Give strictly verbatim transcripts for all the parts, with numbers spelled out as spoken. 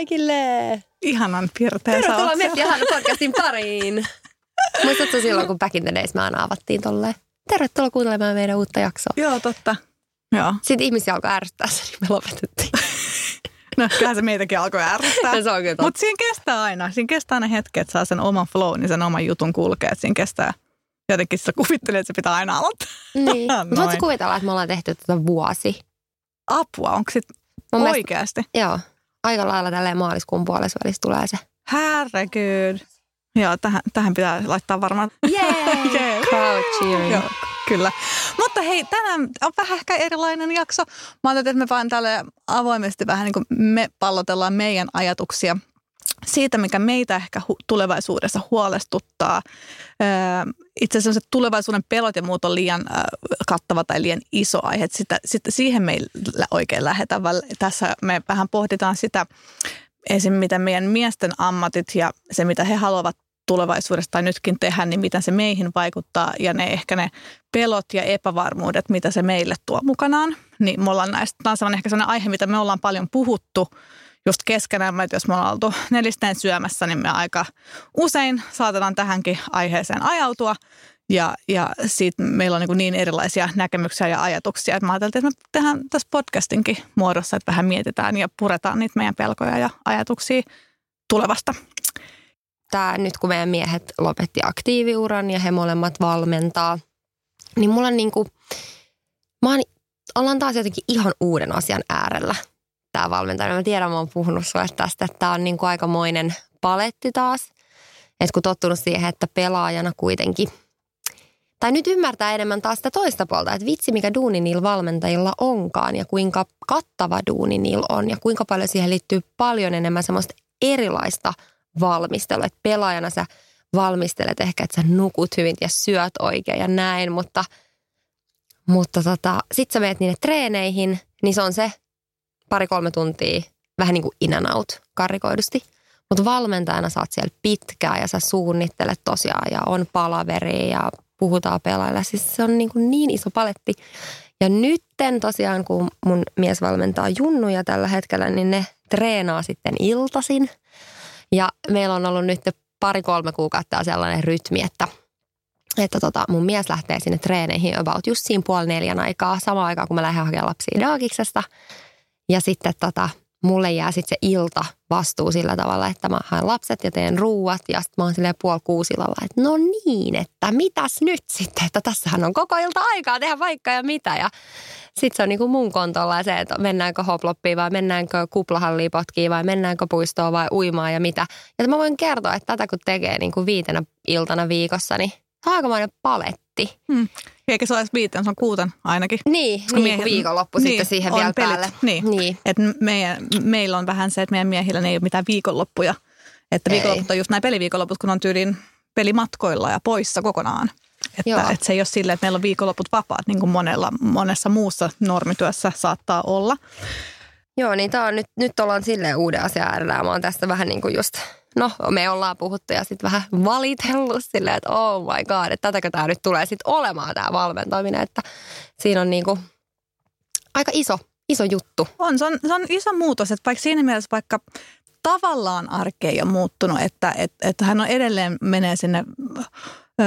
kaikille! Ihanan pirteä saatsa. Tervetuloa Meppi ja Hanna podcastin pariin. Muistatko silloin, kun back in the days me aina avattiin tolleen? Tervetuloa kuuntelemaan meidän uutta jaksoa. Joo, totta. Joo. Sitten ihmisiä alkoi ärsyttää se, niin me lopetettiin. No, kyllähän se meitäkin alkoi ärsyttää. Mutta siinä kestää aina. Siinä kestää aina hetki, että saa sen oman flown, niin sen oman jutun kulkea. Siinä kestää. Jotenkin sä kuvittelet, että se pitää aina aloittaa. Niin. Mutta voitko kuvitella, että me ollaan tehty tätä vuosi? Apua, onko sit mun oikeasti? Mielestä, joo. Aika lailla tälleen maaliskuun puolessa välissä tulee se. Herregud. Joo, tähän, tähän pitää laittaa varmaan. Jee! Yeah. Crowd cheering. Joo, kyllä. Mutta hei, tänään on vähän ehkä erilainen jakso. Mä ajattelin, että me vaan tälleen avoimesti vähän niin kuin me pallotellaan meidän ajatuksia siitä, mikä meitä ehkä hu- tulevaisuudessa huolestuttaa. Öö, itse asiassa tulevaisuuden pelot ja muut on liian äh, kattava tai liian iso aihe. Sitä, sitä, siihen meillä oikein lähdetään. Tässä me vähän pohditaan sitä, esim. Mitä meidän miesten ammatit ja se, mitä he haluavat tulevaisuudessa tai nytkin tehdä, niin mitä se meihin vaikuttaa. Ja ne ehkä ne pelot ja epävarmuudet, mitä se meille tuo mukanaan. Niin me ollaan näistä, tämä on ehkä sellainen aihe, mitä me ollaan paljon puhuttu. Just keskenään, että jos me ollaan oltu nelisteen syömässä, niin me aika usein saatetaan tähänkin aiheeseen ajautua. Ja, ja siitä meillä on niin, niin erilaisia näkemyksiä ja ajatuksia, että mä ajattelin, että me tehdään tässä podcastinkin muodossa, että vähän mietitään ja puretaan niitä meidän pelkoja ja ajatuksia tulevasta. Tää nyt kun meidän miehet lopetti aktiiviuran ja he molemmat valmentaa, niin mulla on niin kuin, mä oon, ollaan taas jotenkin ihan uuden asian äärellä. Tämä valmentaminen. Mä tiedän, mä oon puhunut sulle tästä, että tämä on niin kuin aikamoinen paletti taas. Et kun tottunut siihen, että pelaajana kuitenkin. Tai nyt ymmärtää enemmän taas sitä toista puolta, että vitsi mikä duuni niillä valmentajilla onkaan ja kuinka kattava duuni niillä on ja kuinka paljon siihen liittyy paljon enemmän semmoista erilaista valmistelua. Että pelaajana sä valmistelet ehkä, että sä nukut hyvin ja syöt oikein ja näin, mutta, mutta tota, sit sä menet niille treeneihin, niin se on se, pari-kolme tuntia, vähän niin kuin in and out, karrikoidusti. Mutta valmentajana sä oot siellä pitkään ja sä suunnittelet tosiaan ja on palaveria ja puhutaan pelailla. Siis se on niin, kuin niin iso paletti. Ja nytten tosiaan, kun mun mies valmentaa junnuja tällä hetkellä, niin ne treenaa sitten iltasin. Ja meillä on ollut nyt pari-kolme kuukautta sellainen rytmi, että, että tota, mun mies lähtee sinne treeneihin about just siinä puoli neljän aikaa. Samaan aikaan, kun mä lähden hakemaan lapsia daagiksesta. Ja sitten tota, mulle jää sitten se ilta vastuu sillä tavalla, että mä haen lapset ja teen ruuat ja sitten mä oon silleen puoli kuusilalla, että no niin, että mitäs nyt sitten, että tässähän on koko ilta aikaa tehdä vaikka ja mitä. Ja sitten se on niin kuin mun kontolla se, että mennäänkö hoploppiin vai mennäänkö kuplahalliin potkiin vai mennäänkö puistoon vai uimaan ja mitä. Ja mä voin kertoa, että tätä kun tekee niin kuin viitenä iltana viikossa, niin se on aikamoinen paletti. Hmm. Eikä se ole edes viiten, se on kuuten ainakin. Niin, niin miehet, viikonloppu niin, sitten siihen vielä pelit. Päälle. Niin, niin. Että meillä on vähän se, että meidän miehillä ei ole mitään viikonloppuja. Että viikonlopput on just nämä peliviikonloput, kun on tyylin pelimatkoilla ja poissa kokonaan. Että et se ei ole silleen, että meillä on viikonloput vapaat, niin kuin monella, monessa muussa normityössä saattaa olla. Joo, niin tää on, nyt, nyt ollaan silleen uuden asian äärellä. Mä oon tästä vähän niin kuin just... No, me ollaan puhuttu ja sitten vähän valitellut silleen, että oh my god, että tätäkö tämä nyt tulee sitten olemaan tämä valmentaminen, että siinä on niinku aika iso, iso juttu. On se, on, se on iso muutos, että vaikka siinä mielessä vaikka tavallaan arki ei ole muuttunut, että et, et hän on edelleen menee sinne ö,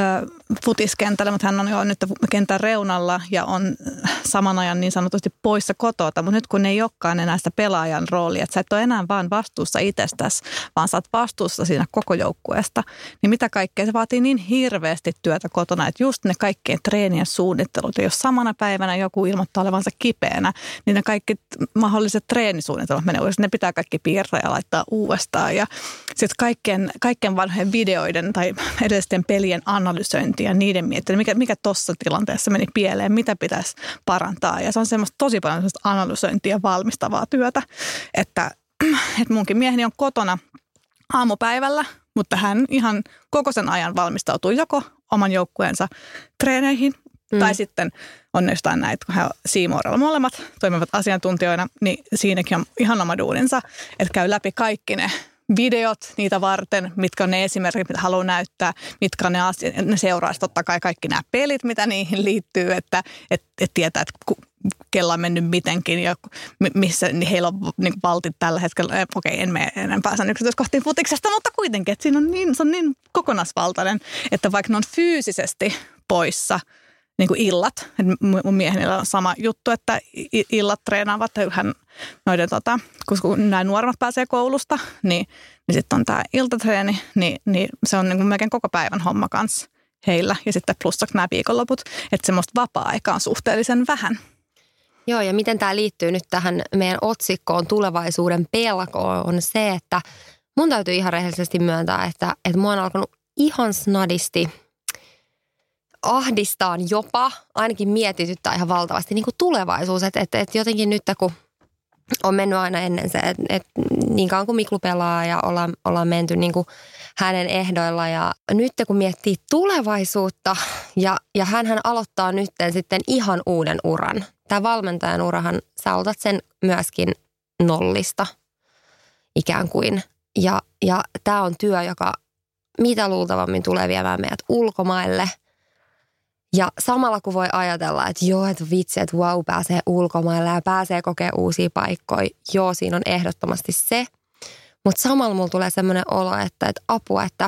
futiskentälle, mutta hän on jo nyt kentän reunalla ja on saman ajan niin sanotusti poissa kotota, mutta nyt kun ei olekaan enää sitä pelaajan roolia, että sä et ole enää vaan vastuussa itsestäsi, vaan sä oot vastuussa siinä koko joukkueesta, niin mitä kaikkea, se vaatii niin hirveästi työtä kotona, että just ne kaikkien treenien suunnittelut, ja jos samana päivänä joku ilmoittaa olevansa kipeänä, niin ne kaikki mahdolliset treenisuunnitelmat menee uudestaan, ne pitää kaikki piirtää ja laittaa uudestaan, ja sitten kaikkien, kaikkien vanhojen videoiden tai edellisten pelien analysointi ja niiden miettiä, mikä, mikä tuossa tilanteessa meni pieleen, mitä pitäisi parantaa. Ja se on semmoista tosi paljon semmoista analysointia valmistavaa työtä, että, että munkin mieheni on kotona aamupäivällä, mutta hän ihan koko sen ajan valmistautuu joko oman joukkueensa treeneihin mm. tai sitten on jostain näitä, kun he Siimoorella molemmat toimivat asiantuntijoina, niin siinäkin on ihan oma duuninsa, että käy läpi kaikki ne videot niitä varten, mitkä on ne esimerkit, mitä haluaa näyttää, mitkä on ne, asiat, ne seuraisi totta kai kaikki nämä pelit, mitä niihin liittyy, että et, et tietää, että kella on mennyt mitenkin ja missä niin heillä on niin valtit tällä hetkellä. Eh, okei, en mene enää pääsen yksityiskohtiin futiksesta, mutta kuitenkin, että siinä on niin, se on niin kokonaisvaltainen, että vaikka ne on fyysisesti poissa, niin kuin illat. Mun miehenillä on sama juttu, että illat treenaavat. Hän noiden, tota, kun nämä nuoremmat pääsee koulusta, niin, niin sitten on tämä iltatreeni. Niin, niin se on niin kuin melkein koko päivän homma kanssa heillä. Ja sitten plussaksi nämä viikonloput. Että semmoista vapaa-aikaa on suhteellisen vähän. Joo, ja miten tämä liittyy nyt tähän meidän otsikkoon tulevaisuuden pelko on se, että mun täytyy ihan rehellisesti myöntää, että, että mua on alkanut ihan snadisti ahdistaan jopa, ainakin mietityttää ihan valtavasti niin kuin tulevaisuus. Että et, et jotenkin nyt, kun on mennyt aina ennen se, että et niin kauan kuin Miklu pelaa ja ollaan, ollaan menty niin kuin hänen ehdoilla. Ja nyt kun miettii tulevaisuutta ja, ja hänhän aloittaa nyt sitten ihan uuden uran. Tämä valmentajan urahan, sä aloitat sen myöskin nollista ikään kuin. Ja, ja tämä on työ, joka mitä luultavammin tulee viemään meidät ulkomaille. Ja samalla kun voi ajatella, että joo, että vitsi, että wow, pääsee ulkomaille ja pääsee kokemaan uusia paikkoja. Joo, siinä on ehdottomasti se. Mutta samalla mulla tulee semmoinen olo, että, että apua, että,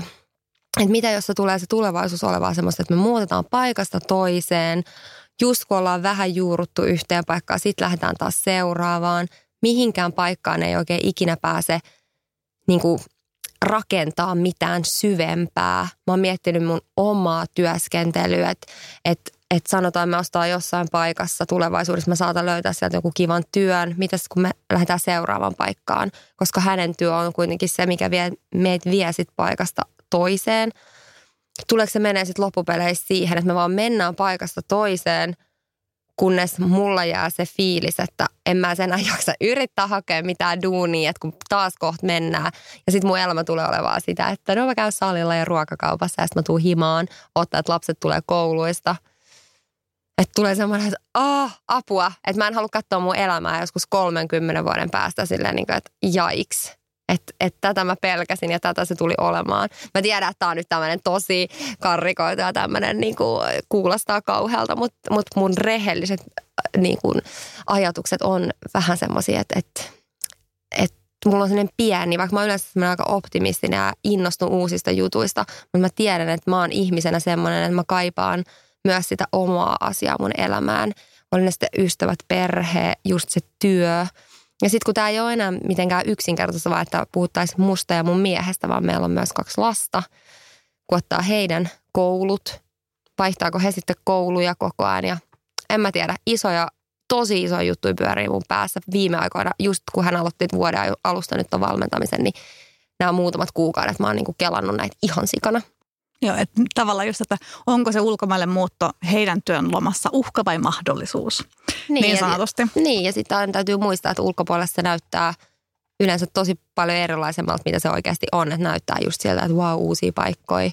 että mitä jos se tulee se tulevaisuus olevaa semmoista, että me muutetaan paikasta toiseen. Just kun ollaan vähän juuruttu yhteen paikkaan, sitten lähdetään taas seuraavaan. Mihinkään paikkaan ei oikein ikinä pääse niin kuin rakentaa mitään syvempää. Mä oon miettinyt mun omaa työskentelyä, että et, et sanotaan me ostaa jossain paikassa tulevaisuudessa, mä saatan löytää sieltä joku kivan työn, mitäs kun me lähdetään seuraavaan paikkaan, koska hänen työ on kuitenkin se, mikä vie, meitä vie sit paikasta toiseen. Tuleeko se menee sitten loppupeleissä siihen, että me vaan mennään paikasta toiseen, kunnes mulla jää se fiilis, että en mä sen jaksa yrittää hakea mitään duunia, että kun taas kohta mennään. Ja sitten mun elämä tulee olevaa sitä, että no mä käyn salilla ja ruokakaupassa ja sitten mä tuun himaan, ottaa, että lapset tulee kouluista. Että tulee semmoinen, että aah, apua, että mä en halua katsoa mun elämää joskus kolmenkymmenen vuoden päästä silleen, että jaiks. Että et tätä mä pelkäsin ja tätä se tuli olemaan. Mä tiedän, että tää on nyt tämmönen tosi karrikoitu ja tämmönen niinku, kuulostaa kauhealta, mutta mut mun rehelliset niinku, ajatukset on vähän semmosia, että et, et mulla on semmoinen pieni, vaikka mä yleensä semmoinen aika optimistinen ja innostun uusista jutuista, mutta mä tiedän, että mä oon ihmisenä semmoinen, että mä kaipaan myös sitä omaa asiaa mun elämään. Oli ne sitten ystävät, perhe, just se työ. Ja sitten kun tämä ei ole enää mitenkään yksinkertaista, vaan että puhuttaisiin musta ja mun miehestä, vaan meillä on myös kaksi lasta, kun ottaa heidän koulut, vaihtaako he sitten kouluja koko ajan. Ja en mä tiedä, isoja, tosi isoja juttuja pyörii mun päässä viime aikoina, just kun hän aloitti vuoden alusta nyt on valmentamisen, niin nämä muutamat kuukaudet mä oon niinku kelannut näitä ihan sikana. Joo, että tavallaan just, että onko se ulkomaille muutto heidän työn lomassa uhka vai mahdollisuus, niin, niin sanotusti. Ja, niin, ja sitten aina täytyy muistaa, että ulkopuolella se näyttää yleensä tosi paljon erilaisemmalta, mitä se oikeasti on. Että näyttää just sieltä, että vau, wow, uusia paikkoja.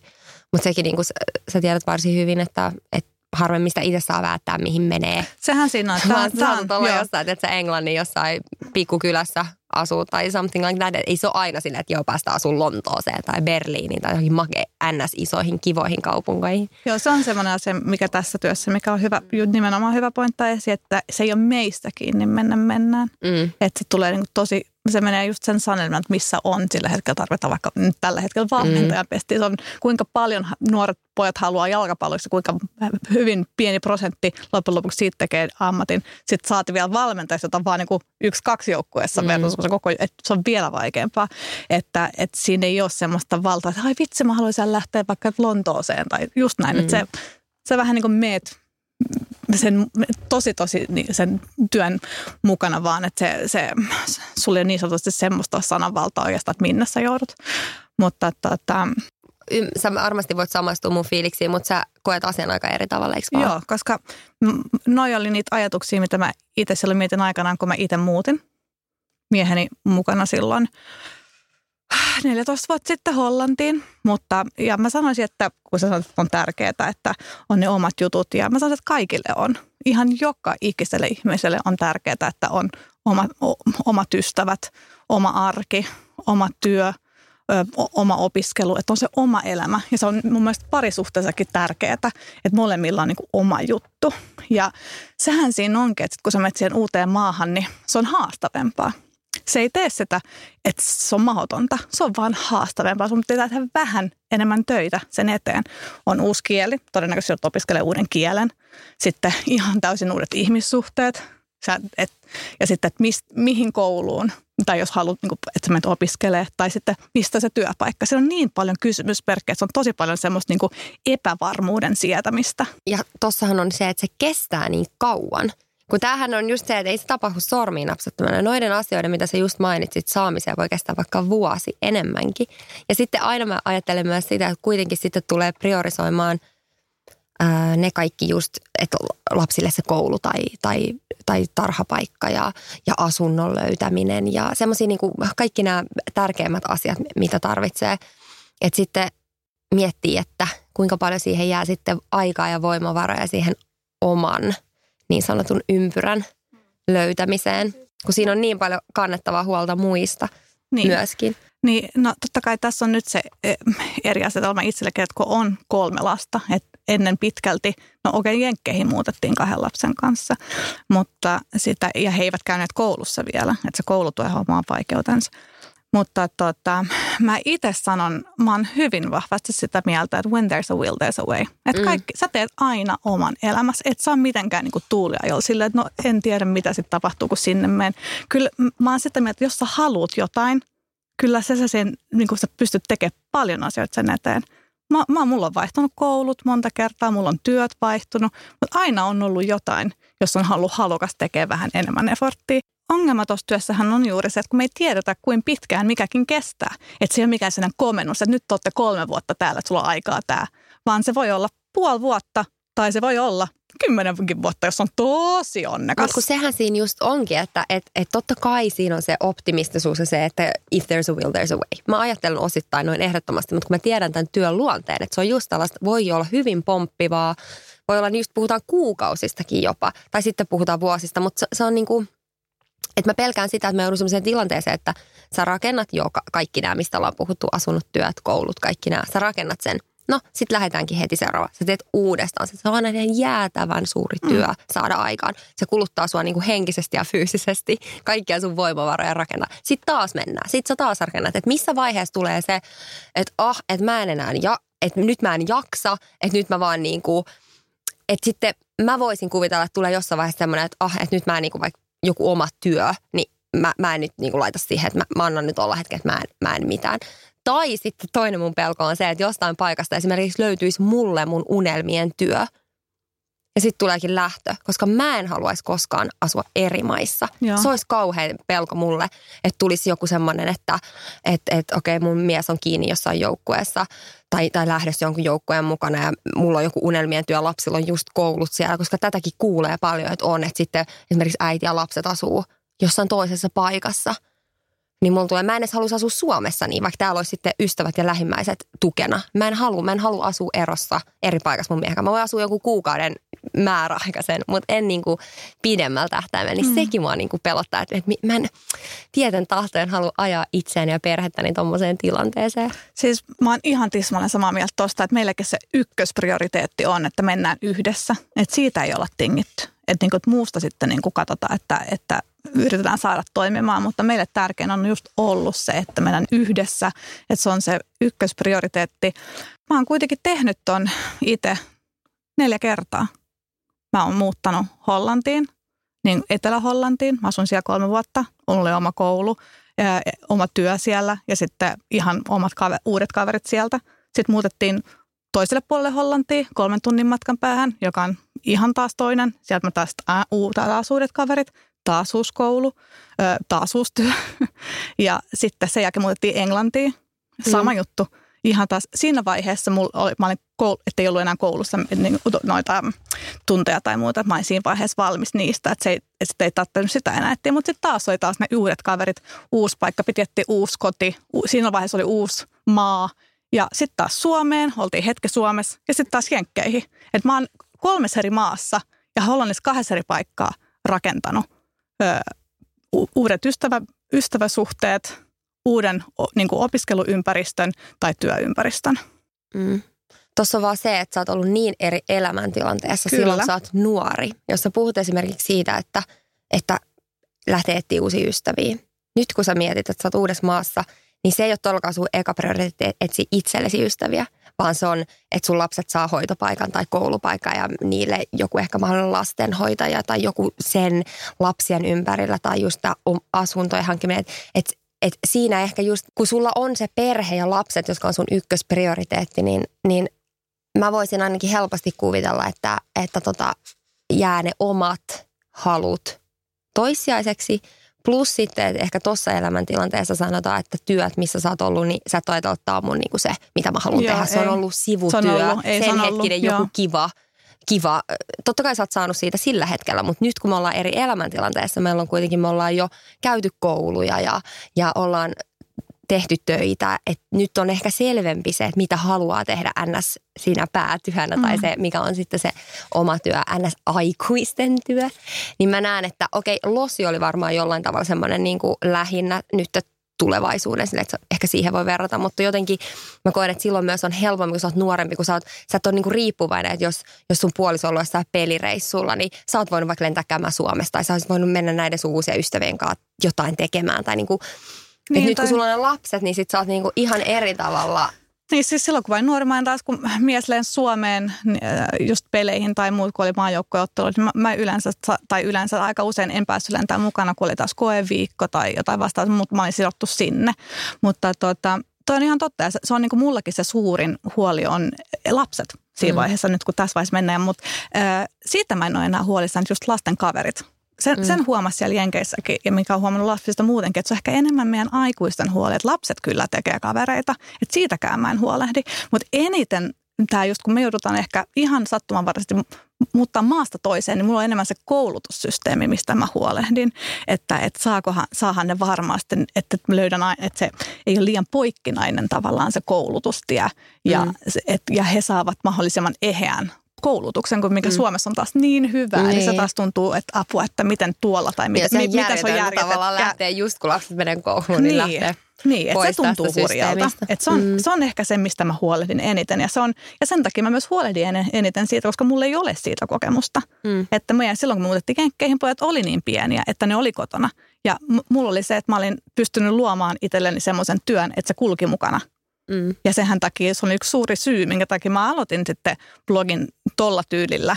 Mutta sekin, niin kun sä tiedät varsin hyvin, että, että harvemmin sitä itse saa päättää, mihin menee. Sehän siinä on. Vaan sä olet olla jossain, että sä Englannin jossain pikkukylässä asuu tai something like that. Ei se ole aina sillä, että joo, päästä asuu Lontooseen tai Berliiniin tai johonkin make, ns-isoihin, kivoihin kaupunkeihin. Joo, se on semmoinen asia, mikä tässä työssä, mikä on hyvä, nimenomaan hyvä pointtaa esiin, että se ei ole meistä kiinni mennä mennään. Mm. Että se tulee niinku tosi, se menee just sen sanelman, että missä on sillä hetkellä tarvitaan vaikka nyt tällä hetkellä valmentajan pestiin. Se on kuinka paljon nuoret pojat haluaa jalkapalloiksi, kuinka hyvin pieni prosentti loppujen lopuksi siitä tekee ammatin. Sitten saati vielä valmentajista, jota vaan niinku yksi kaksi joukkueessa mm. versus koko, että se on vielä vaikeampaa, että, että siinä ei ole semmoista valtaa, että ai vitsi, mä haluaisin lähteä vaikka Lontooseen tai just näin, mm. että se, se vähän niin kuin meet sen tosi tosi sen työn mukana vaan, että se, se, sulla ei niin sanotusti semmoista sananvaltaa oikeastaan, että minne sä joudut, mutta että, että sä varmasti voit samaistua mun fiiliksiin, mutta sä koet asian aika eri tavalla, eikö vaan? Joo, koska noi oli niitä ajatuksia, mitä mä itse silloin mietin aikanaan, kun mä itse muutin mieheni mukana silloin neljätoista vuotta sitten Hollantiin, mutta ja mä sanoisin, että kun sä sanoit, että on tärkeää, että on ne omat jutut, ja mä sanoisin, että kaikille on. Ihan joka ikiselle ihmiselle on tärkeää, että on oma, o, omat ystävät, oma arki, oma työ, ö, oma opiskelu, että on se oma elämä. Ja se on mun mielestä parisuhteessakin tärkeää, että molemmilla on niin kuin oma juttu. Ja sehän siinä onkin, että kun sä menet siihen uuteen maahan, niin se on haastavampaa. Se ei tee sitä, että se on mahdotonta. Se on vaan haastavampaa. Sun pitää tehdä vähän enemmän töitä sen eteen. On uusi kieli, todennäköisesti olet opiskelee uuden kielen. Sitten ihan täysin uudet ihmissuhteet. Sä, et, ja sitten, että mis, mihin kouluun, tai jos haluat, niin kun, että sä menet opiskelemaan, tai sitten mistä se työpaikka. Siellä on niin paljon kysymysmerkkejä, että se on tosi paljon semmoista niin kun epävarmuuden sietämistä. Ja tossahan on se, että se kestää niin kauan. Kun tämähän on just se, että ei se tapahdu sormiin napsattamana. Noiden asioiden, mitä sä just mainitsit, saamiseen voi kestää vaikka vuosi enemmänkin. Ja sitten aina mä ajattelen myös sitä, että kuitenkin sitten tulee priorisoimaan ää, ne kaikki just, että lapsille se koulu tai, tai, tai tarhapaikka ja, ja asunnon löytäminen ja semmoisia niin kuin kaikki nämä tärkeimmät asiat, mitä tarvitsee. Että sitten miettii, että kuinka paljon siihen jää sitten aikaa ja voimavaroja siihen oman niin sanotun ympyrän löytämiseen, kun siinä on niin paljon kannettavaa huolta muista niin myöskin. Niin, no totta kai tässä on nyt se eri asetelma itsellekin, että kun on kolme lasta, että ennen pitkälti, no oikein jenkkeihin muutettiin kahden lapsen kanssa, mutta sitä, ja he eivät käyneet koulussa vielä, että se koulutuen homma on vaikeutensa. Mutta tota, mä itse sanon, mä oon hyvin vahvasti sitä mieltä, että when there's a will, there's a way. Että kaikki, mm. sä teet aina oman elämässä, et saa mitenkään niinku tuuliajolla silleen, että no en tiedä mitä sitten tapahtuu, kun sinne menen. Kyllä mä oon sitä mieltä, että jos sä haluut jotain, kyllä sä, sä, sen, niinku sä pystyt tekemään paljon asioita sen eteen. Mä, mä, mulla on vaihtunut koulut monta kertaa, mulla on työt vaihtunut, mutta aina on ollut jotain, jos on halu, halukas tekee vähän enemmän eforttia. Ongelma tuossa työssähän on juuri se, että kun me ei tiedetä, kuin pitkään mikäkin kestää. Että se ei ole mikään sellainen komennus, että nyt olette kolme vuotta täällä, että sulla on aikaa tää. Vaan se voi olla puoli vuotta tai se voi olla kymmenenkin vuotta, jos on tosi onnekas. Mutta kun sehän siinä just onkin, että et, et totta kai siinä on se optimistisuus ja se, että if there's a will, there's a way. Mä ajattelen osittain noin ehdottomasti, mutta kun mä tiedän tämän työn luonteen, että se on just tällaista, voi olla hyvin pomppivaa, voi olla, niin just puhutaan kuukausistakin jopa, tai sitten puhutaan vuosista, mutta se, se on niin kuin... Että mä pelkään sitä, että mä joudun sellaiseen tilanteeseen, että sä rakennat jo kaikki nämä, mistä ollaan puhuttu, asunnot, työt, koulut, kaikki nämä. Sä rakennat sen. No, sit lähdetäänkin heti seuraava. Sä teet uudestaan. Se on aina ihan jäätävän suuri työ mm. saada aikaan. Se kuluttaa sua niinku henkisesti ja fyysisesti. Kaikkia sun voimavaroja rakentaa. Sitten taas mennään. Sitten sä taas rakennat. Että missä vaiheessa tulee se, että ah, että mä en enää, ja, että nyt mä en jaksa, että nyt mä vaan niinku, että sitten mä voisin kuvitella, että tulee jossain vaiheessa semmoinen, että ah, että nyt mä en niinku vaikka joku oma työ, niin mä, mä en nyt niin kuin laita siihen, että mä, mä annan nyt olla hetken, että mä en, mä en mitään. Tai sitten toinen mun pelko on se, että jostain paikasta esimerkiksi löytyisi mulle mun unelmien työ. Ja sitten tuleekin lähtö, koska mä en haluaisi koskaan asua eri maissa. Joo. Se olisi kauhean pelko mulle, että tulisi joku semmoinen, että et, et, okei, mun mies on kiinni jossain joukkueessa tai, tai lähdössä jonkun joukkueen mukana ja mulla on joku unelmien työ, lapsilla on just koulut siellä, koska tätäkin kuulee paljon, että on, että sitten esimerkiksi äiti ja lapset asuu jossain toisessa paikassa. Niin mulla tulee, mä en edes haluaisi asua Suomessa niin, vaikka täällä olisi sitten ystävät ja lähimmäiset tukena. Mä en halua, mä en halua asua erossa eri paikassa mun miehen. Mä voin asua joku kuukauden määräaikaisen, mutta en niin kuin pidemmällä tähtäimellä. Niin mm. sekin mua niin kuin pelottaa, että mä en tieten tahtojen halua ajaa itseäni ja perhettäni tommoseen tilanteeseen. Siis mä oon ihan tismalleen samaa mieltä tosta, että meilläkin se ykkösprioriteetti on, että mennään yhdessä. Että siitä ei olla tingitty. Että niinku, et muusta sitten niinku katsotaan, että... että yritetään saada toimimaan, mutta meille tärkein on just ollut se, että meidän yhdessä, että se on se ykkösprioriteetti. Mä oon kuitenkin tehnyt ton itse neljä kertaa. Mä oon muuttanut Hollantiin, niin Etelä-Hollantiin. Mä asun siellä kolme vuotta, mulla oli oma koulu, oma työ siellä ja sitten ihan omat kaver, uudet kaverit sieltä. Sitten muutettiin toiselle puolelle Hollantiin, kolmen tunnin matkan päähän, joka on ihan taas toinen. Sieltä mä taas, taas uudet kaverit. Taas uusi koulu, taas uusi työ. Ja sitten sen jälkeen muutettiin Englantiin. Sama mm. juttu. Ihan taas siinä vaiheessa, oli, mä olin koulu, ettei ollut enää koulussa noita tunteja tai muuta. Mä olin siinä vaiheessa valmis niistä, että se ei, et ei tarttunut sitä enää. Et, mutta sitten taas oli taas ne uudet kaverit, uusi paikka, piti etsiä uusi koti. U, siinä vaiheessa oli uusi maa. Ja sitten taas Suomeen, oltiin hetki Suomessa ja sitten taas Jenkkeihin. Et mä oon kolmessa eri maassa ja Hollannissa kahdessa eri paikkaa rakentanut. Ö, uudet ystävä, ystäväsuhteet, uuden niin kuin opiskeluympäristön tai työympäristön. Mm. Tuossa on vaan se, että sä oot ollut niin eri elämäntilanteessa. Kyllä. Silloin, kun sä oot nuori. Jos sä puhut esimerkiksi siitä, että, että lähtee etsiä uusia ystäviä. Nyt kun sä mietit, että sä oot uudessa maassa, niin se ei ole tollakaan sun eka prioriteetti etsiä itsellesi ystäviä, vaan se on, että sun lapset saa hoitopaikan tai koulupaikan ja niille joku ehkä mahdollinen lastenhoitaja tai joku sen lapsien ympärillä tai just tämä asuntojen hankkiminen. Että et siinä ehkä just, kun sulla on se perhe ja lapset, jotka on sun ykkösprioriteetti, niin, niin mä voisin ainakin helposti kuvitella, että, että tota, jää ne omat halut toissijaiseksi. Plus sitten, että ehkä tuossa elämäntilanteessa sanotaan, että työt, missä sä oot ollut, niin sä et taita ottaa mun niin kuin se, mitä mä haluan tehdä. Se on ollut sivutyö, se on ollut, sen se hetkinen joku kiva, kiva. Totta kai sä oot saanut siitä sillä hetkellä, mutta nyt kun me ollaan eri elämäntilanteessa, meillä on kuitenkin, me ollaan jo käyty kouluja ja, ja ollaan tehty töitä. Et nyt on ehkä selvempi se, että mitä haluaa tehdä ns. Siinä päätyönä mm. tai se, mikä on sitten se oma työ, ns. Aikuisten työ. Niin mä näen, että okei, losi oli varmaan jollain tavalla semmoinen niin kuin lähinnä nyt tulevaisuuden, sille, että ehkä siihen voi verrata, mutta jotenkin mä koen, että silloin myös on helpommin, kun sä oot nuorempi, kun sä oot, sä et ole niin kuin riippuvainen, että jos, jos sun puoliso on ollut jossain pelireissulla, niin sä oot voinut vaikka lentää käymään Suomesta tai sä oot voinut mennä näiden sun uusien ystävien kanssa jotain tekemään tai niin kuin niin, nyt kun tai... sulla on ne lapset, niin sit sä oot niinku ihan eri tavalla. Niin siis silloin kun vain nuorimain taas, kun mies lensi Suomeen just peleihin tai muut, kun oli maajoukkoja ottelut, niin mä, mä yleensä, tai yleensä aika usein en päässyt lentää mukana, kun oli taas koeviikko tai jotain vastaavaa, mutta mä olin sidottu sinne. Mutta tota, toi on ihan totta ja se, se on niinku mullakin se suurin huoli on lapset siinä mm. vaiheessa nyt, kun tässä vaiheessa mennään. Mutta äh, siitä mä en ole enää huolissaan, just lasten kaverit. Sen, mm. sen huomasi siellä Jenkeissäkin, ja mikä on huomannut lapsista muutenkin, että se on ehkä enemmän meidän aikuisten huoli, että lapset kyllä tekee kavereita, että siitäkään mä en huolehdi. Mutta eniten tämä just, kun me joudutaan ehkä ihan sattumanvaraisesti muuttaa maasta toiseen, niin mulla on enemmän se koulutussysteemi, mistä mä huolehdin, että et saakohan, saahan ne varmasti, että löydän, että se ei ole liian poikkinainen tavallaan se koulutustie, ja, mm. se, et, ja he saavat mahdollisimman eheän koulutuksen, kun mikä mm. Suomessa on taas niin hyvää, niin, niin se taas tuntuu, että apua, että miten tuolla tai miten, mi- miten se on järjetöntä. Tavallaan lähtee, just kun lapset menee kouluun, niin, niin lähtee niin, pois se tuntuu hurjalta. Se, mm. se on ehkä se, mistä mä huolehdin eniten. Ja, se on, ja sen takia mä myös huolehdin eniten siitä, koska mulla ei ole siitä kokemusta. Mm. Että meidän silloin, kun me muutettiin Jenkkeihin, pojat oli niin pieniä, että ne oli kotona. Ja m- mulla oli se, että mä olin pystynyt luomaan itselleni semmoisen työn, että se kulki mukana. Mm. Ja senhän takia se on yksi suuri syy, minkä takia mä aloitin sitten blogin tolla tyylillä,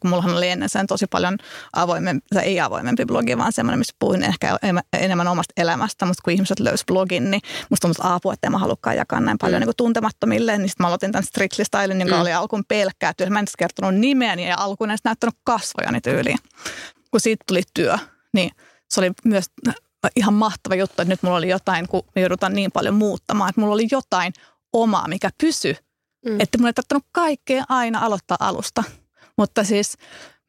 kun mullahan oli ennen sen tosi paljon avoimempi, ei avoimempi blogi, vaan semmoinen, missä puhuin ehkä enemmän omasta elämästä, mutta kun ihmiset löysivät blogin, niin musta on musta apua, että mä halukkaan jakaa näin paljon mm. niin tuntemattomille, niin sitten mä aloitin tämän Strictly Stylin, joka mm. oli alkuun pelkkää tyyliä. Mä en edes kertonut nimeäni ja alkuun en edes näyttänyt kasvojani tyyliin. Kun siitä tuli työ, niin se oli myös ihan mahtava juttu, että nyt mulla oli jotain, kun me joudutaan niin paljon muuttamaan, että mulla oli jotain omaa, mikä pysyi. Mm. Että mun ei tarttunut kaikkea aina aloittaa alusta. Mutta siis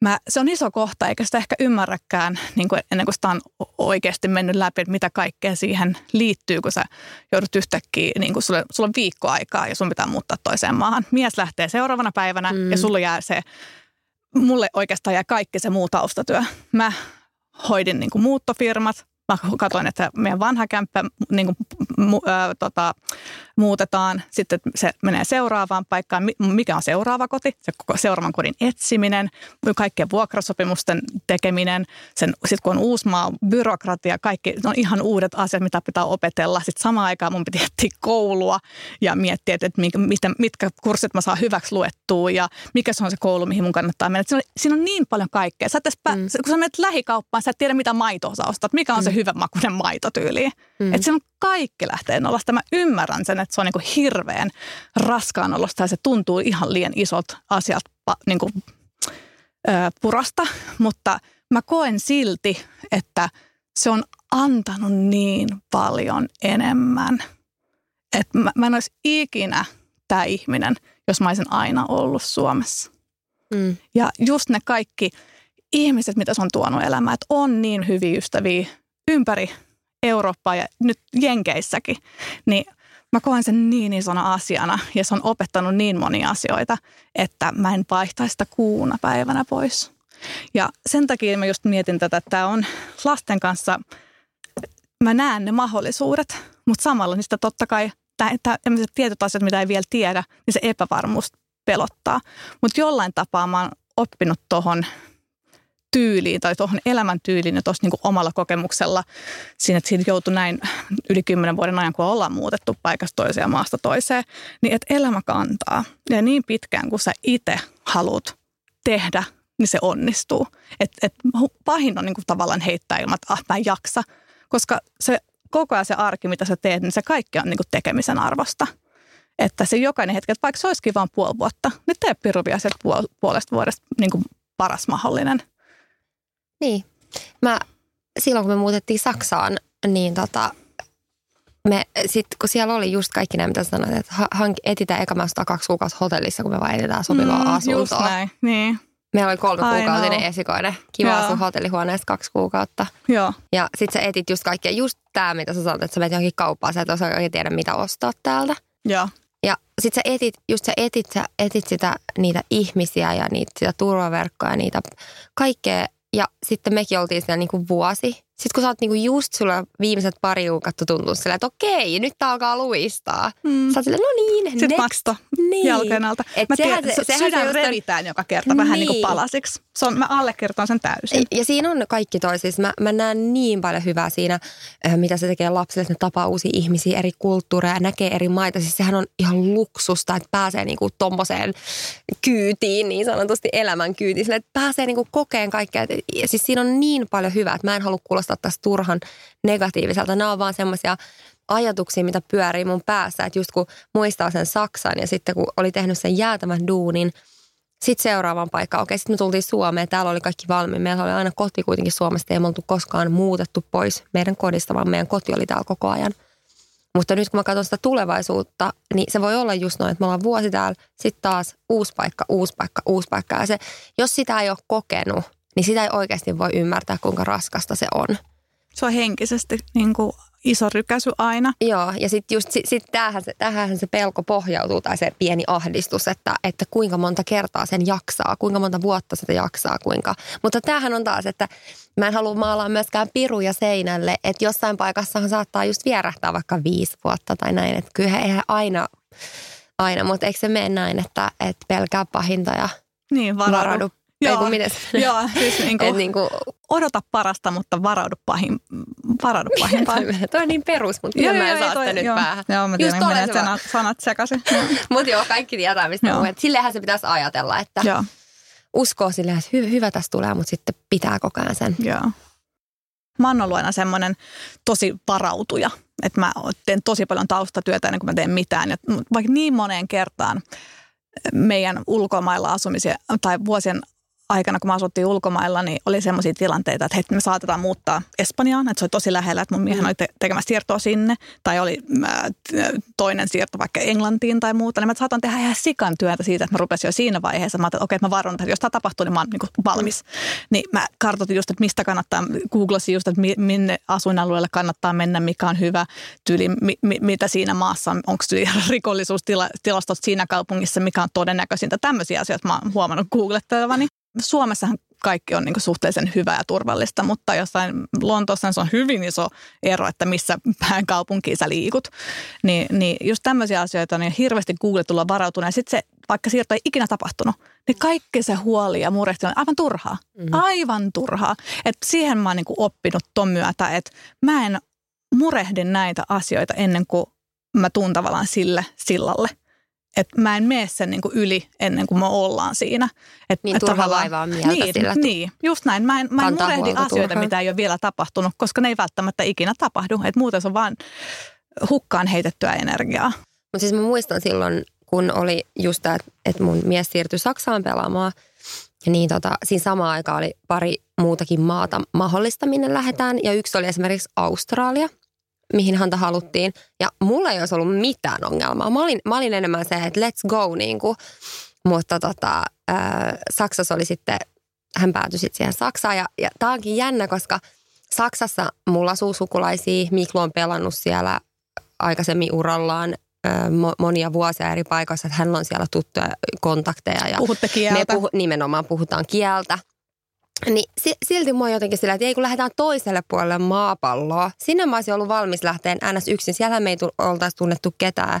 mä, se on iso kohta, eikä sitä ehkä ymmärräkään niin kuin ennen kuin sitä on oikeasti mennyt läpi, että mitä kaikkea siihen liittyy, kun sä joudut yhtäkkiä, niin kuin sulle, sulla on viikko aikaa ja sun pitää muuttaa toiseen maahan. Mies lähtee seuraavana päivänä mm. ja sulla jää se, mulle oikeastaan jää kaikki se muu taustatyö. Mä hoidin niin kuin muuttofirmat. Mä katsoin, että meidän vanha kämppä niin kuin, mu, ä, tota, muutetaan, sitten se menee seuraavaan paikkaan. Mikä on seuraava koti? Se koko seuraavan kodin etsiminen, kaikkien vuokrasopimusten tekeminen. Sitten kun on uusi maa, byrokratia, kaikki on ihan uudet asiat, mitä pitää opetella. Sitten samaan aikaan mun piti etsiä koulua ja miettiä, että mitkä, mitkä kurssit mä saan hyväksi luettua ja mikä se on se koulu, mihin mun kannattaa mennä. Siinä on, siinä on niin paljon kaikkea. Sä täspä, mm. Kun sä menet lähikauppaan, sä et tiedä, mitä maitoa sä ostat, mikä on mm. se hyvä makuinen maitotyyliin. Mm. Että se on kaikki lähteen olosta. Mä ymmärrän sen, että se on niin kuin hirveän raskaan olosta ja se tuntuu ihan liian isot asiat niin kuin, ö, purasta. Mutta mä koen silti, että se on antanut niin paljon enemmän. Että mä, mä en olisi ikinä tämä ihminen, jos mä olisin aina ollut Suomessa. Mm. Ja just ne kaikki ihmiset, mitä se on tuonut elämään, että on niin hyviä ystäviä ympäri Eurooppaa ja nyt Jenkeissäkin, niin mä koen sen niin isona asiana ja se on opettanut niin monia asioita, että mä en vaihtaisi sitä kuuna päivänä pois. Ja sen takia mä just mietin tätä, että tämä on lasten kanssa mä näen ne mahdollisuudet, mutta samalla niistä totta kai tämmöiset tietyt asiat, mitä ei vielä tiedä, niin se epävarmuus pelottaa. Mutta jollain tapaa mä oon oppinut tuohon tyyliin tai tuohon elämäntyyliin ja tuossa niinku omalla kokemuksella siinä, että siitä joutui näin yli kymmenen vuoden ajan, kun ollaan muutettu paikasta toiseen ja maasta toiseen, niin että elämä kantaa. Ja niin pitkään, kun sä itse haluat tehdä, niin se onnistuu. Et, et pahin on niinku tavallaan heittää ilman, että ah, mä en jaksa, koska se koko ajan se arki, mitä sä teet, niin se kaikki on niinku tekemisen arvosta. Että se jokainen hetki, että vaikka se olisikin vaan puoli vuotta, niin tee piruvia sieltä puol- puolesta vuodesta niinku paras mahdollinen. Niin. Mä, silloin kun me muutettiin Saksaan, niin tota, me, sit, kun siellä oli just kaikki nämä, mitä sanoit, että hank, etitään eka maasta kaksi kuukautta hotellissa, kun me vaan etitään sopivaa mm, asuntoa. Just näin, niin. Meillä oli kolme Ainoa. kuukautinen esikoinen. Kiva asua hotellihuoneessa kaksi kuukautta. Joo. Ja sit sä etit just kaikkea, just tää, mitä sä sanoit, että sä menet johonkin kauppaan, sä et osaa oikein tiedä, mitä ostaa täältä. Joo. Ja sit sä etit, just sä etit, sä etit sitä, niitä ihmisiä ja niitä, sitä turvaverkkoa ja niitä kaikkea. Ja sitten mekin oltiin siellä niinku vuosi. Sitten kun sä oot niinku just sulla viimeiset pari kuukautta tuntunut silleen, että okei, nyt tää alkaa luistaa. Mm. Sä oot silleen, no niin, next. Sitten maksto niin. Jalkojen alta. Et mä sehän, tiedän, se, sydän se revitään on... joka kerta vähän niin. Niinku palasiksi. Se on, mä allekirjoitan sen täysin. Ja siinä on kaikki toi. Siis mä, mä näen niin paljon hyvää siinä, mitä se tekee lapsille. Ne tapaa uusia ihmisiä, eri kulttuureja, näkee eri maita. Siis sehän on ihan luksusta, että pääsee niinku tommoseen kyytiin, niin sanotusti elämän kyytiin. Sille, että pääsee niinku kokeen kaikkea. Ja siis siinä on niin paljon hyvää, että mä en halua kuulostaa tästä turhan negatiiviselta. Nämä on vaan semmoisia ajatuksia, mitä pyörii mun päässä. Että just kun muistaa sen Saksan ja sitten kun oli tehnyt sen jäätämän duunin, sitten seuraavan paikkaan. Okei, sitten me tultiin Suomeen. Täällä oli kaikki valmiin. Meillä oli aina koti kuitenkin Suomesta. Ei me oltu koskaan muutettu pois meidän kodista, vaan meidän koti oli täällä koko ajan. Mutta nyt kun mä katson sitä tulevaisuutta, niin se voi olla just noin, että me ollaan vuosi täällä, sitten taas uusi paikka, uusi paikka, uusi paikka. Ja se, jos sitä ei ole kokenut, niin sitä ei oikeasti voi ymmärtää, kuinka raskasta se on. Se on henkisesti niin kuin iso rykäsy aina. Joo, ja sitten just sit tämähän, se, tämähän se pelko pohjautuu, tai se pieni ahdistus, että, että kuinka monta kertaa sen jaksaa, kuinka monta vuotta sitä jaksaa, kuinka. Mutta tämähän on taas, että mä en halua maalaa myöskään piruja seinälle, että jossain paikassahan saattaa just vierähtää vaikka viisi vuotta tai näin, että kyllähän eihän aina, aina, mutta eikö se mene näin, että, että pelkää pahinta ja niin, varaudu. Joo, joo, siis niinku, niinku, odota parasta, mutta varaudu, pahin, varaudu pahimpaan. Toi on niin perus, mutta kyllä mä en saa sitä nyt päähän. Joo, mä tiedän, kun menet sanat, sanat sekaisin. Mutta joo, kaikki tietää, mistä puhuu. Sillehän se pitäisi ajatella, että joo. Uskoo silleen, että hy, hyvä tässä tulee, mutta sitten pitää koko ajan sen. Joo. Mä oon ollut aina semmoinen tosi varautuja, että mä teen tosi paljon taustatyötä ennen kuin mä teen mitään. Ja vaikka niin moneen kertaan meidän ulkomailla asumisia tai vuosien aikana, kun mä asuttiin ulkomailla, niin oli semmoisia tilanteita, että hei, me saatetaan muuttaa Espanjaan, että se oli tosi lähellä, että mun miehen oli te- tekemässä siirtoa sinne, tai oli äh, toinen siirto vaikka Englantiin tai muuta, niin mä saatan tehdä ihan sikan työtä siitä, että mä rupesin jo siinä vaiheessa, mä ajattelin, että okei, okay, mä varon, että jos tämä tapahtuu, niin mä oon niin kuin valmis. Niin mä kartoitin just, että mistä kannattaa, googlasin just, että minne asuinalueelle kannattaa mennä, mikä on hyvä tyyli, mi- mi- mitä siinä maassa on, onko tyyli rikollisuustilastot siinä kaupungissa, mikä on todennäköisintä, tämmöisiä asioita mä oon huomannut googlettelevani. Suomessahan kaikki on niinku suhteellisen hyvää ja turvallista, mutta jossain Lontoossa se on hyvin iso ero, että missä päin kaupunkiin sä liikut. Ni, niin just tämmöisiä asioita on niin hirveästi Google-tulla varautunut ja sitten se, vaikka siirto ei ikinä tapahtunut, niin kaikki se huoli ja murehti on aivan turhaa. Mm-hmm. Aivan turhaa. Et siihen mä oon niinku oppinut ton myötä, että mä en murehdi näitä asioita ennen kuin mä tuun tavallaan sille sillalle. Että mä en mene sen niinku yli ennen kuin me ollaan siinä. Et, niin et turha laivaa mieltä niin, sillä. Niin, just näin. Mä en, mä en murehdi asioita, turhaan. Mitä ei ole vielä tapahtunut, koska ne ei välttämättä ikinä tapahdu. Et muuten se on vaan hukkaan heitettyä energiaa. Mutta siis mä muistan silloin, kun oli just tämä, että mun mies siirtyi Saksaan pelaamaan. Ja niin tota, siinä samaan aikaan oli pari muutakin maata mahdollista, minne lähdetään. Ja yksi oli esimerkiksi Australia, mihin häntä haluttiin. Ja mulla ei olisi ollut mitään ongelmaa. Mä olin, mä olin enemmän se, että let's go, niin kuin. Mutta tota, ää, Saksassa oli sitten, hän päätyi sitten siihen Saksaan. Ja, ja tää onkin jännä, koska Saksassa mulla asuu sukulaisia. Miklu on pelannut siellä aikaisemmin urallaan ää, monia vuosia eri paikoissa. Että hän on siellä tuttuja kontakteja. Ja puhutte kieltä. Me puhu, nimenomaan puhutaan kieltä. Niin silti mua jotenkin sillä, että ei kun lähdetään toiselle puolelle maapalloa. Sinne mä olisin ollut valmis lähteen ns. Yksin. Siellä me ei oltaisi tunnettu ketään.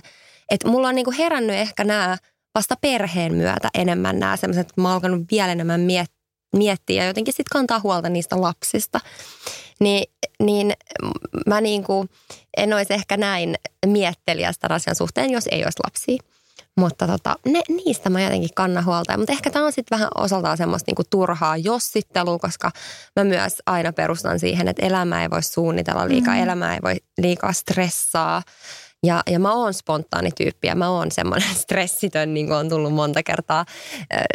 Että mulla on niinku herännyt ehkä nämä vasta perheen myötä enemmän nämä sellaiset, että mä oon alkanut vielä enemmän miettiä. miettiä ja jotenkin sitten kantaa huolta niistä lapsista. Ni, niin mä niinku en olisi ehkä näin mietteliästä asian suhteen, jos ei olisi lapsia. Mutta tota, ne, niistä mä jotenkin kannan huolta. Mutta ehkä tämä on sitten vähän osaltaan semmoista niinku turhaa jossittelua, koska mä myös aina perustan siihen, että elämää ei voi suunnitella liikaa, mm-hmm. elämää ei voi liikaa stressaa. Ja, ja mä oon spontaani tyyppi ja mä oon semmoinen stressitön, niin kuin on tullut monta kertaa,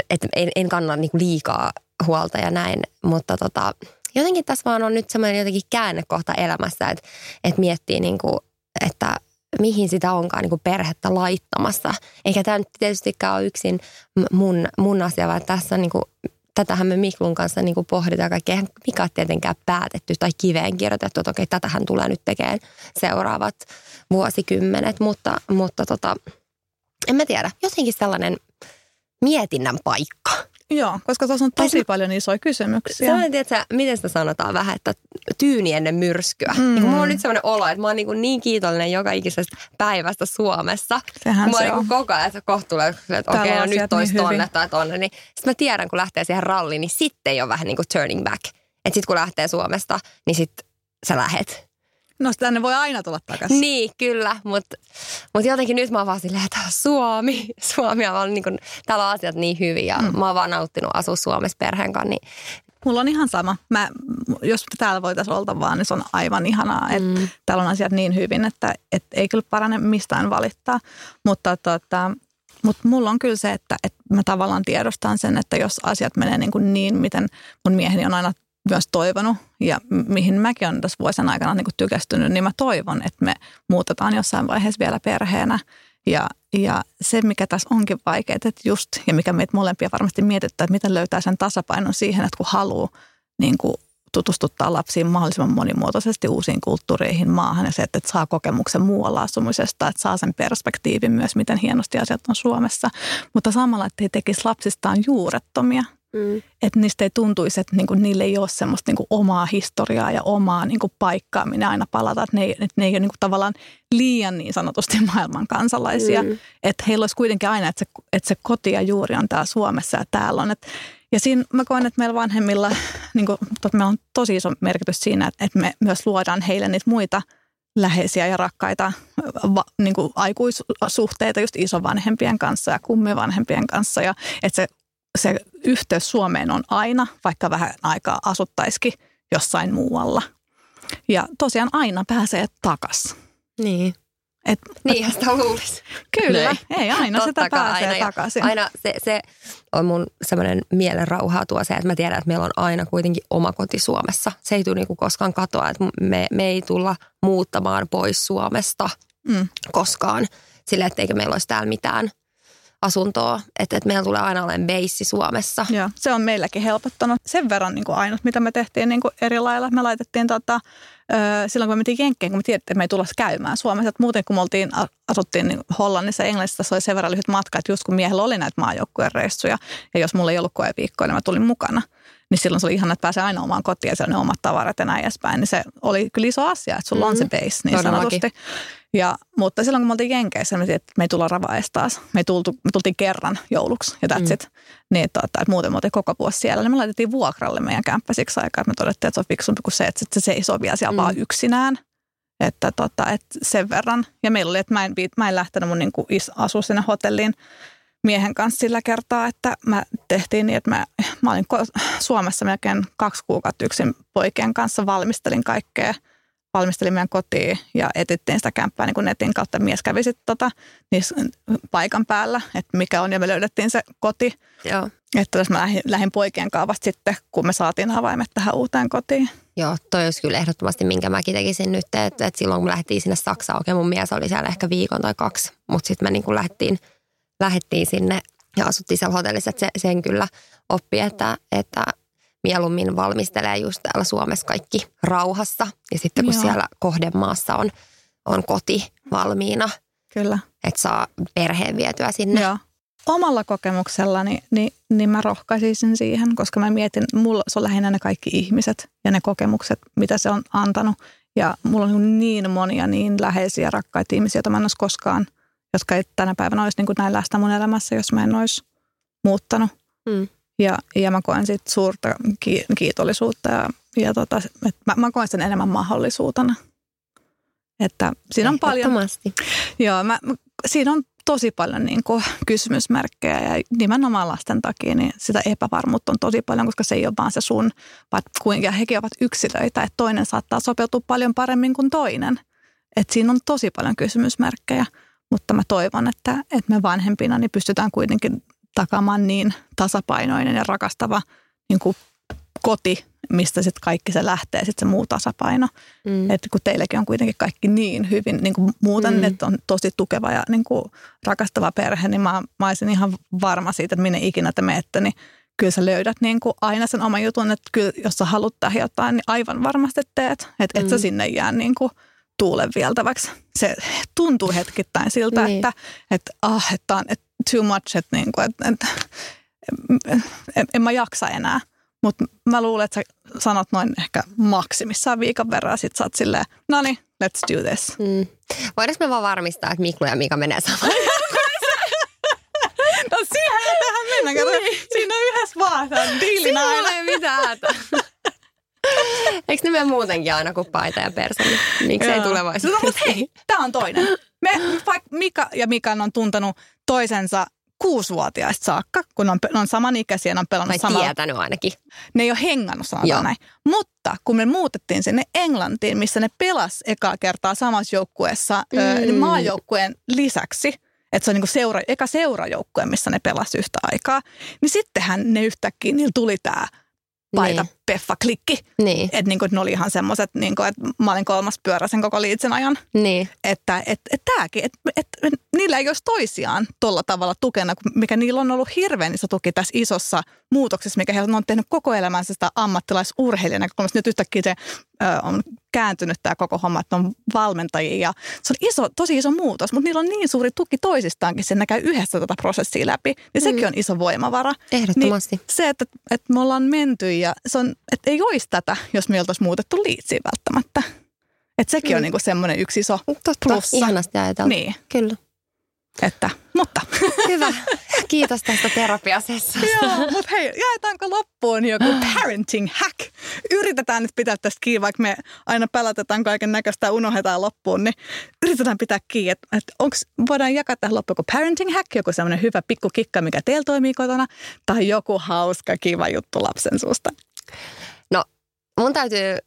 että en, en kanna niinku liikaa huolta ja näin, mutta tota, jotenkin tässä vaan on nyt semmoinen jotenkin käännekohta elämässä, että, että miettii niinku, että mihin sitä onkaan niinku perhettä laittamassa. Eikä tämä nyt tietystikään ole yksin mun, mun asia, vaan tässä niinku, tätähän me Miklun kanssa niinku pohditaan kaikkea, mikä on tietenkään päätetty tai kiveen kirjoitettu, että okei, tätähän tulee nyt tekemään seuraavat vuosikymmenet, mutta, mutta tota, en mä tiedä, jotenkin sellainen mietinnän paikka. Joo, koska tuossa on tosi paljon isoja kysymyksiä. Sellainen, tiedätkö, miten sitä sanotaan vähän, että tyyni ennen myrskyä. Mm. Niin mulla on nyt sellainen olo, että mä oon niin, niin kiitollinen joka ikisestä päivästä Suomessa. Sehän mä oon se niin koko ajan kohtuulla, että okei, okay, no nyt olisi niin tonne hyvin. Tai tonne. Niin sitten mä tiedän, kun lähtee siihen ralliin, niin sitten ei ole vähän niin kuin turning back. Että sitten kun lähtee Suomesta, niin sitten sä lähet. No tänne voi aina tulla takaisin. Niin, kyllä, mutta mut jotenkin nyt mä oon vaan silleen, että Suomi, Suomi on niin kuin, täällä on asiat niin hyviä. Mm. Mä oon vaan nauttinut asua Suomessa perheen kanssa. Niin. Mulla on ihan sama. Mä, jos täällä voitaisiin olla vaan, niin se on aivan ihanaa. Mm. Et, täällä on asiat niin hyvin, että et ei kyllä parane mistään valittaa. Mutta tota, mut mulla on kyllä se, että et mä tavallaan tiedostan sen, että jos asiat menee niin, kuin niin miten mun mieheni on aina myös toivonut ja mihin mäkin olen tässä vuosien aikana niin kuin tykästynyt, niin mä toivon, että me muutetaan jossain vaiheessa vielä perheenä. Ja, ja se, mikä tässä onkin vaikeaa, että just, ja mikä meitä molempia varmasti mietittää, että miten löytää sen tasapainon siihen, että kun haluaa niin kuin tutustuttaa lapsiin mahdollisimman monimuotoisesti uusiin kulttuureihin maahan ja se, että saa kokemuksen muualla asumisesta, että saa sen perspektiivin myös, miten hienosti asiat on Suomessa. Mutta samalla, että ei tekisi lapsistaan juurettomia. Mm. Että niistä ei tuntuisi, että niinku, niille ei ole semmoista niinku, omaa historiaa ja omaa niinku, paikkaa, minne aina palataan. Että ne, et ne ei ole niinku, tavallaan liian niin sanotusti maailman kansalaisia. Mm. Että heillä olisi kuitenkin aina, että se, et se koti ja juuri on täällä Suomessa ja täällä on. Et, ja siinä mä koen, että meillä vanhemmilla niinku, tot, meillä on tosi iso merkitys siinä, että et me myös luodaan heille niitä muita läheisiä ja rakkaita va, niinku, aikuissuhteita just isovanhempien kanssa ja kummivanhempien kanssa. Ja että se Se yhteys Suomeen on aina, vaikka vähän aikaa asuttaisikin jossain muualla. Ja tosiaan aina pääsee takaisin. Niin. Et, niinhän sitä luulisi. Kyllä, ei aina totta sitä pääsee aina, takaisin. Aina se, se on mun semmoinen mielen rauhaa tuo se, että mä tiedän, että meillä on aina kuitenkin oma koti Suomessa. Se ei tule niinku koskaan katoa, että me, me ei tulla muuttamaan pois Suomesta mm. koskaan. Sillä etteikö meillä olisi täällä mitään asuntoa, että, että meillä tulee aina olemaan beissi Suomessa. Joo, se on meilläkin helpottanut. Sen verran niin kuin ainut, mitä me tehtiin niin kuin eri lailla. Me laitettiin tota, silloin, kun me mentiin Jenkkeen, kun me tiedettiin, että me ei tulla käymään Suomessa. Et muuten, kun me oltiin, asuttiin niin Hollannissa ja Englannissa, se oli sen verran lyhyt matka, että just kun miehellä oli näitä maajoukkueen reissuja, ja jos mulla ei ollut koeviikkoa, niin mä tulin mukana. Niin silloin se oli ihana, että pääsee aina omaan kotiin ja siellä on ne omat tavarat ja näin edespäin. Niin se oli kyllä iso asia, että sulla mm-hmm. on se base niin sanotusti. Ja, mutta silloin kun me oltiin Jenkeissä, me, tiedät, me ei tulla ravaa edes taas. Me, tultu, me tultiin kerran jouluksi ja that's it. Mm. Niin, tuota, että muuten me oltiin koko vuosi siellä. Niin me laitettiin vuokralle meidän kämppä siksi aikaa, että me todettiin, että se on fiksumpi kuin se, että se seisoo vielä siellä mm. vaan yksinään. Että, tota, että sen verran. Ja meillä oli, että mä en, mä en lähtenyt mun niin kuin is, asu sinne hotelliin miehen kanssa sillä kertaa, että mä tehtiin niin, että mä, mä olin Suomessa melkein kaksi kuukautta yksin poikien kanssa, valmistelin kaikkea. Valmistelin meidän kotiin ja etittiin sitä kämppää niin kuin netin kautta. Mies kävi sitten tota, paikan päällä, että mikä on, ja me löydettiin se koti. Joo. Että jos mä lähdin, lähdin poikien kaavasta sitten, kun me saatiin avaimet tähän uuteen kotiin. Joo, toi olisi kyllä ehdottomasti, minkä mäkin tekisin nyt. Että et silloin kun me lähdettiin sinne Saksaan, okei mun mies oli siellä ehkä viikon tai kaksi, mutta sitten me niin kuin lähdettiin, lähdettiin sinne ja asuttiin siellä hotellissa. Että se, sen kyllä oppi, että... että mieluummin valmistelee just täällä Suomessa kaikki rauhassa. Ja sitten kun Joo. siellä kohdemaassa on, on koti valmiina. Kyllä. Että saa perheen vietyä sinne. Joo. omalla kokemuksellani, niin, niin mä rohkaisin sen siihen, koska mä mietin, mulla se on lähinnä ne kaikki ihmiset ja ne kokemukset, mitä se on antanut. Ja mulla on niin monia niin läheisiä, rakkaita ihmisiä, joita mä en olisi koskaan, jotka ei tänä päivänä olisi niin kuin näin läsnä mun elämässä, jos mä en olisi muuttanut. Mm. Ja, ja mä koen siitä suurta kiitollisuutta ja, ja tota, että mä, mä koen sen enemmän mahdollisuutena. Että siinä on paljon... Joo, mä, siinä on tosi paljon niin kuin kysymysmerkkejä ja nimenomaan lasten takia, niin sitä epävarmuutta on tosi paljon, koska se ei ole vaan se sun, vaan hekin ovat yksilöitä, että toinen saattaa sopeutua paljon paremmin kuin toinen. Että siinä on tosi paljon kysymysmerkkejä, mutta mä toivon, että, että me vanhempina niin pystytään kuitenkin takaamaan niin tasapainoinen ja rakastava niin kuin koti, mistä sitten kaikki se lähtee, sitten se muu tasapaino. Mm. Että kun teilläkin on kuitenkin kaikki niin hyvin, niin kuin muuten, mm. että on tosi tukeva ja niin kuin rakastava perhe, niin mä, mä olisin ihan varma siitä, että minne ikinä te menette, niin kyllä sä löydät niin kuin aina sen oman jutun, että kyllä jos sä haluat tehdä jotain, niin aivan varmasti teet, että mm. et sä sinne jää niin kuin tuulen vieltäväksi. Se tuntuu hetkittäin siltä, mm. että, että ah, että on että too much, että, niin kuin, että, että en, en mä jaksa enää. Mutta mä luulen, että sä sanot noin ehkä maksimissaan viikon verran, ja sit sä oot silleen, no niin, let's do this. Mm. Voidaanko me vaan varmistaa, että Miklu ja Mika menee samaan? No siihen ei tähän mennä, niin. Siinä on yhdessä vaan, se on diilin aina. Siinä ei ole mitään. Eikö ne mene muutenkin aina kuin paita ja personi? Miksi ei tulevaisuus? No, mutta hei, tää on toinen. Me, vaikka Mika ja Mikan on tuntenut toisensa kuusivuotiaista saakka, kun on, on samanikäisiä, ne on pelannut samalla. Tai tietänyt ainakin. Ne ei ole hengannut, sanotaan näin. Mutta kun me muutettiin sinne Englantiin, missä ne pelasi ekaa kertaa samassa joukkueessa mm. maajoukkueen lisäksi, että se on niin kuin seura, eka seurajoukkue, missä ne pelasi yhtä aikaa, niin sittenhän ne yhtäkkiä, niillä tuli tämä paita, niin. Peffa, klikki. Niin. Että niin ne oli ihan semmoiset, niin että mä olin kolmas pyörä sen koko liitsen ajan. Niin. Että et, et tämäkin, että et, et, niillä ei olisi toisiaan tuolla tavalla tukena, mikä niillä on ollut hirveän iso tuki tässä isossa muutoksessa, mikä he on tehnyt koko elämänsä sitä ammattilaisurheilijan näkökulmasta. Nyt yhtäkkiä se ö, on kääntynyt tämä koko homma, että on valmentajia. Ja se on iso, tosi iso muutos, mutta niillä on niin suuri tuki toisistaankin, sen näkee yhdessä tätä prosessia läpi. Ja mm. sekin on iso voimavara. Ehdottomasti. Niin se, että, että me ollaan menty ja se on, että ei olisi tätä, jos me oltaisiin muutettu Liitsiin välttämättä. Että sekin mm. on niinku semmoinen yksi iso totta, plussa. Ihanasti ajateltu. Niin. Kyllä. Että, mutta. Hyvä. Kiitos tästä terapiasessasta. Joo, mutta hei, jaetaanko loppuun joku parenting hack? Yritetään nyt pitää tästä kiinni, vaikka me aina pelätetään kaiken näköistä ja unohdetaan loppuun, niin yritetään pitää kiinni, että et voidaan jakaa tähän loppuun joku parenting hack, joku semmoinen hyvä pikkukikka, mikä teillä toimii kotona, tai joku hauska, kiva juttu lapsen suusta. No, mun täytyy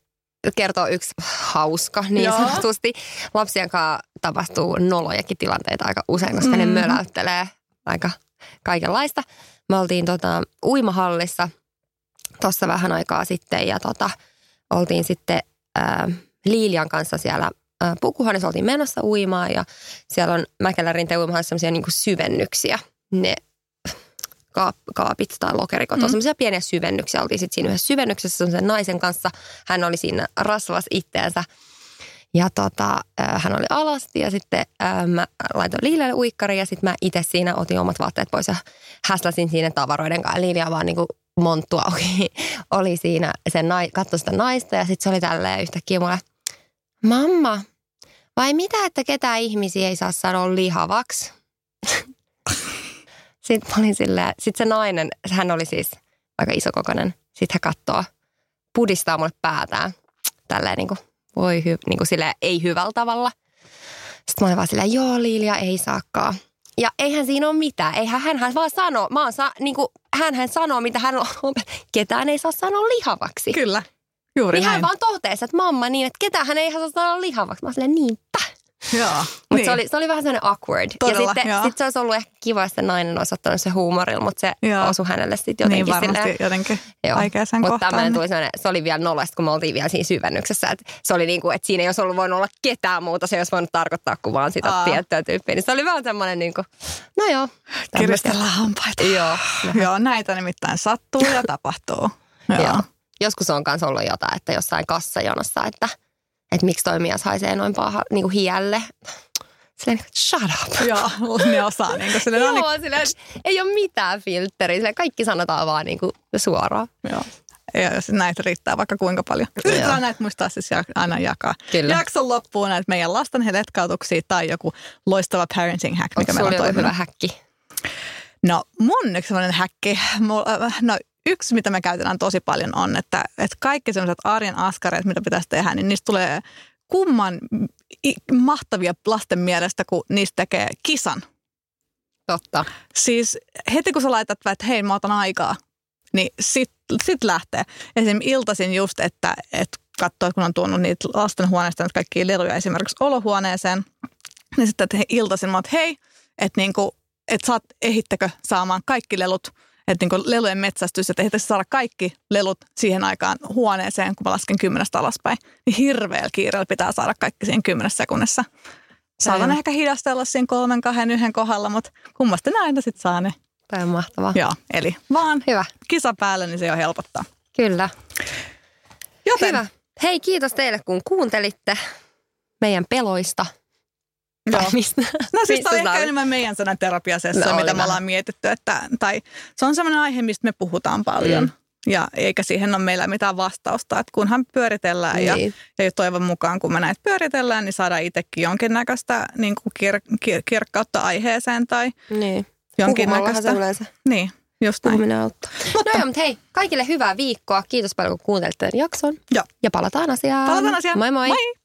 kertoa yksi hauska, niin joo. sanotusti. Lapsien kanssa tapahtuu nolojakin tilanteita aika usein, koska mm. ne möläyttelee aika kaikenlaista. Me oltiin tota, uimahallissa tuossa vähän aikaa sitten ja tota, oltiin sitten ää, Liilian kanssa siellä ää, pukuhuoneessa, oltiin menossa uimaan ja siellä on Mäkelärinteen uimahallissa sellaisia niin kuin syvennyksiä, ne kaapit tai lokerikot. Mm. On semmoisia pieniä syvennyksiä. Oltiin sitten siinä yhdessä syvennyksessä semmoisen naisen kanssa. Hän oli siinä rasvas itteensä. Ja tota, hän oli alasti ja sitten ää, mä laitoin Liilialle uikkariin ja sitten mä itse siinä otin omat vaatteet pois ja häsläsin siinä tavaroiden kanssa. Liilia vaan niinku monttua oli, oli siinä, sen nai, katsoi sitä naista ja sitten se oli tälleen yhtäkkiä mulle, mamma, vai mitä, että ketään ihmisiä ei saa sanoa lihavaksi? Sitten mä olin silleen, sitten se nainen, hän oli siis aika isokokoinen, sitten hän kattoo, pudistaa mulle päätään tälleen niinku. Voi hy- niin kuin silleen, ei hyvällä tavalla. Sitten mä olin vaan silleen, joo Liilia, ei saakaan. Ja eihän siinä ole mitään. Eihän hän, hän vaan sanoo, mä oon sa- niin kuin, hänhän sanoo, mitä hän on. Ketään ei saa sanoa lihavaksi. Kyllä, juuri niin näin. Hän vaan tohteessa, että mamma niin, että ketään hän ei saa sanoa lihavaksi. Mä oon silleen, niinpä. Joo. Mutta niin. se, oli, se oli vähän sellainen awkward. Todella, ja sitten sit se olisi ollut ehkä kiva, että nainen olisi ottanut se huumorilla, mutta se joo. osui hänelle sitten jotenkin. Niin varmasti silleen, jotenkin aikaisen kohtaan. Mutta tämmöinen tuli sellainen, se oli vielä nollasta, kun me oltiin vielä siinä syvennyksessä. Et se oli niin kuin, että siinä ei olisi ollut voinut olla ketään muuta, se ei olisi voinut tarkoittaa kuin vaan sitä Aa. tiettyä tyyppiä. Niin se oli vähän semmoinen niin kuin, no joo. Tämmöstä. Kiristellään hampaita. Joo. joo, näitä nimittäin sattuu ja tapahtuu. joo. Joo. Joskus on myös ollut jotain, että jossain kassajonossa, että... Että miksi toi mies haisee noin paha, niin kuin hiälle. silleen, shut up. Joo, ne osaa. Niin kuin, silleen, joo, on, niin... silleen, ei ole mitään filtteriä. Silleen, kaikki sanotaan vaan niin kuin, suoraan. Joo. Ja näitä riittää vaikka kuinka paljon. Yritetään näitä muistaa siis aina jakaa. Kyllä. Jakson loppuun näitä meidän lasten letkautuksia tai joku loistava parenting hack, mikä meillä on toiminut. Onko häkki? No mun yksi sellainen häkki, no yksi mitä me käytetään tosi paljon on, että, että kaikki sellaiset arjen askareet, mitä pitäisi tehdä, niin niistä tulee kumman mahtavia lasten mielestä, kun niistä tekee kisan. Totta. Siis heti kun sä laitat, että hei mä otan aikaa. Niin sitten sit lähtee. Esimerkiksi iltaisin just, että et katsoo, kun on tuonut niitä lastenhuoneesta nyt kaikkia leluja esimerkiksi olohuoneeseen. Niin sitten että iltaisin mä oot, hei, että niinku, et saat, ehittekö saamaan kaikki lelut, että niinku lelujen metsästys, että ehittekö saada kaikki lelut siihen aikaan huoneeseen, kun mä lasken kymmenestä alaspäin. Niin hirveällä kiireellä pitää saada kaikki siihen kymmenessä sekunnessa. Saatan ehkä hidastella siinä kolmen, kahden, yhden kohdalla, mutta kummasti näin sitten saa ne. Tämä on mahtavaa. Joo, eli vaan hyvä. Kisa päälle, niin se jo helpottaa. Kyllä. Joten. Hyvä. Hei, kiitos teille, kun kuuntelitte meidän peloista. Joo. Mistä? No siis tämä on ehkä enemmän meidän sanan terapiasessa, no, mitä me ollaan mietitty. Että, tai se on sellainen aihe, mistä me puhutaan paljon. Mm. Ja eikä siihen ole meillä mitään vastausta, että kunhan pyöritellään niin. ja, ja toivon mukaan, kun me näitä pyöritellään, niin saadaan itsekin jonkinnäköistä niin kuin kir- kir- kirkkautta aiheeseen tai... Niin. Puhumallahan se yleensä. Niin, just näin. Puhuminen auttaa. Mutta. No joo, mutta hei, kaikille hyvää viikkoa. Kiitos paljon, kun kuuntelitte jakson. Joo. Ja palataan asiaan. Palataan asiaan. Moi moi. Moi.